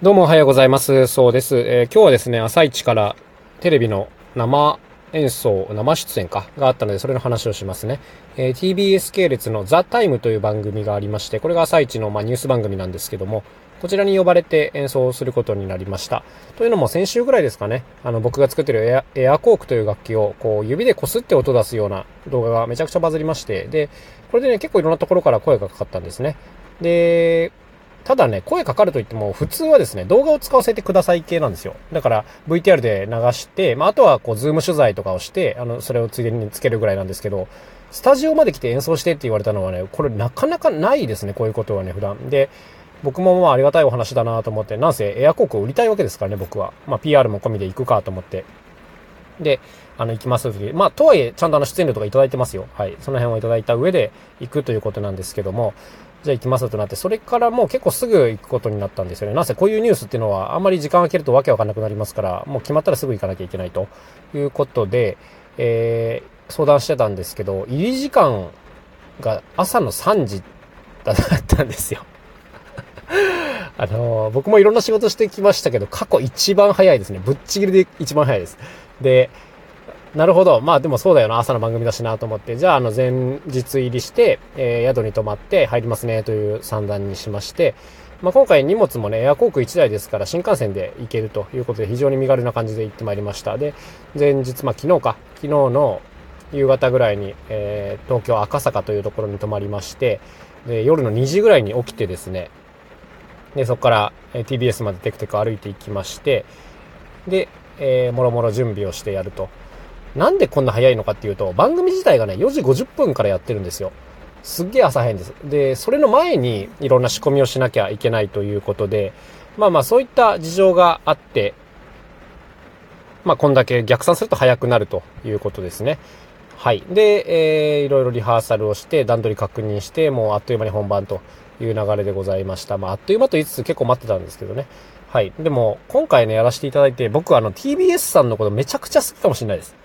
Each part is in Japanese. どうもおはようございます。そうです。今日はですね、朝一からテレビの生出演があったので、それの話をしますね。TBS 系列のザ・タイムという番組がありまして、これが朝一の、ニュース番組なんですけども、こちらに呼ばれて演奏することになりました。というのも先週ぐらいですかね、僕が作ってるエアコークという楽器をこう指でこすって音出すような動画がめちゃくちゃバズりまして、で、これでね、結構いろんなところから声がかかったんですね。で、ただね、声かかるといっても、普通はですね、動画を使わせてください系なんですよ。だから、VTR で流して、あとは、ズーム取材とかをして、それをついでにつけるぐらいなんですけど、スタジオまで来て演奏してって言われたのはね、これなかなかないですね、こういうことはね、普段。で、僕もありがたいお話だなと思って、なんせエアコークを売りたいわけですからね、僕は。PR も込みで行くかと思って。で、行きますとき、とはいえ、ちゃんと出演料とかいただいてますよ。はい。その辺をいただいた上で行くということなんですけども、じゃあ行きますとなって、それからもう結構すぐ行くことになったんですよね。なんせこういうニュースっていうのはあんまり時間を空けるとわけわかんなくなりますから、もう決まったらすぐ行かなきゃいけないということで、相談してたんですけど、入り時間が朝の3時だったんですよ。僕もいろんな仕事してきましたけど、過去一番早いですね。ぶっちぎりで一番早いです。で、なるほど。でもそうだよな。朝の番組だしなと思って。じゃあ、前日入りして、宿に泊まって入りますね、という算段にしまして。今回荷物もね、エアコーク1台ですから、新幹線で行けるということで、非常に身軽な感じで行ってまいりました。で、前日、昨日の夕方ぐらいに、東京赤坂というところに泊まりまして、で、夜の2時ぐらいに起きてですね、で、そこから、TBS までテクテク歩いていきまして、で、もろもろ準備をしてやると。なんでこんな早いのかっていうと、番組自体がね、4時50分からやってるんですよ。すっげえ朝早いんです。で、それの前にいろんな仕込みをしなきゃいけないということで、そういった事情があって、こんだけ逆算すると早くなるということですね。はい。で、いろいろリハーサルをして、段取り確認して、もうあっという間に本番という流れでございました。あっという間と言いつつ結構待ってたんですけどね。はい。でも、今回ね、やらせていただいて、僕はTBS さんのことめちゃくちゃ好きかもしれないです。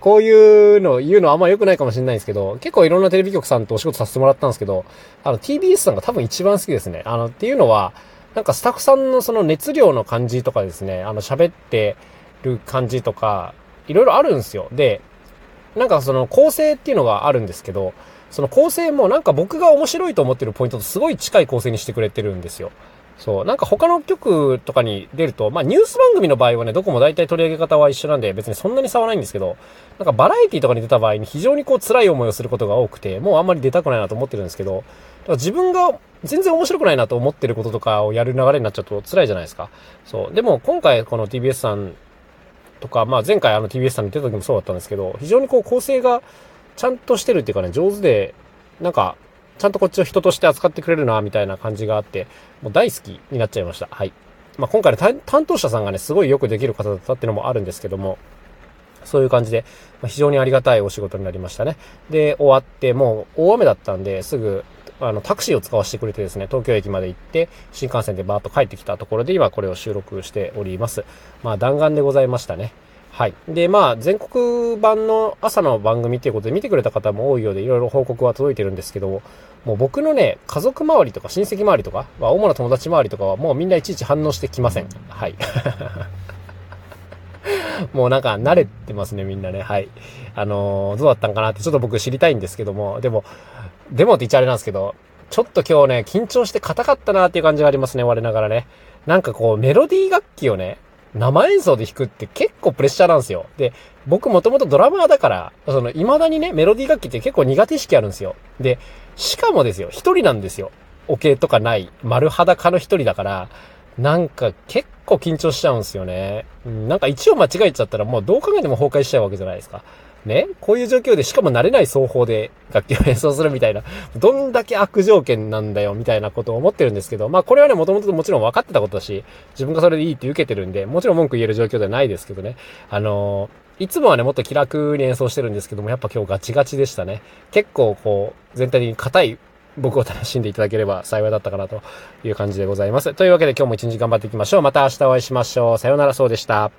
こういうの言うのはあんま良くないかもしれないんですけど、結構いろんなテレビ局さんとお仕事させてもらったんですけど、TBS さんが多分一番好きですね。っていうのは、スタッフさんのその熱量の感じとかですね、喋ってる感じとか、いろいろあるんですよ。で、その構成っていうのがあるんですけど、その構成も僕が面白いと思ってるポイントとすごい近い構成にしてくれてるんですよ。そう。他の局とかに出ると、ニュース番組の場合はね、どこも大体取り上げ方は一緒なんで、別にそんなに差はないんですけど、バラエティとかに出た場合に非常に辛い思いをすることが多くて、もうあんまり出たくないなと思ってるんですけど、自分が全然面白くないなと思ってることとかをやる流れになっちゃうと辛いじゃないですか。そう。でも今回この TBS さんとか、前回TBS さんに出た時もそうだったんですけど、非常に構成がちゃんとしてるっていうかね、上手で、ちゃんとこっちを人として扱ってくれるな、みたいな感じがあって、もう大好きになっちゃいました。はい。今回の担当者さんがね、すごいよくできる方だったっていうのもあるんですけども、そういう感じで、非常にありがたいお仕事になりましたね。で、終わって、もう大雨だったんで、すぐ、タクシーを使わせてくれてですね、東京駅まで行って、新幹線でバーッと帰ってきたところで、今これを収録しております。弾丸でございましたね。はい。で、全国版の朝の番組ということで見てくれた方も多いようで、いろいろ報告は届いてるんですけど、もう僕のね、家族周りとか親戚周りとか、主な友達周りとかはもうみんないちいち反応してきません。はい。もう慣れてますね、みんなね。はい。どうだったんかなってちょっと僕知りたいんですけども、でもって言っちゃあれなんですけど、ちょっと今日ね、緊張して硬かったなっていう感じがありますね、我ながらね。メロディー楽器をね、生演奏で弾くって結構プレッシャーなんですよ。で、僕もともとドラマーだから、未だにね、メロディー楽器って結構苦手意識あるんですよ。で、しかもですよ、一人なんですよ。オケとかない、丸裸の一人だから、結構緊張しちゃうんですよね。一応間違えちゃったらもうどう考えても崩壊しちゃうわけじゃないですか。ね、こういう状況でしかも慣れない奏法で楽器を演奏するみたいな、どんだけ悪条件なんだよみたいなことを思ってるんですけど、これはね、もともともちろん分かってたことだし、自分がそれでいいって受けてるんで、もちろん文句言える状況ではないですけどね。いつもはね、もっと気楽に演奏してるんですけども、やっぱ今日ガチガチでしたね。結構全体に硬い僕を楽しんでいただければ幸いだったかなという感じでございます。というわけで今日も一日頑張っていきましょう。また明日お会いしましょう。さようなら。そうでした。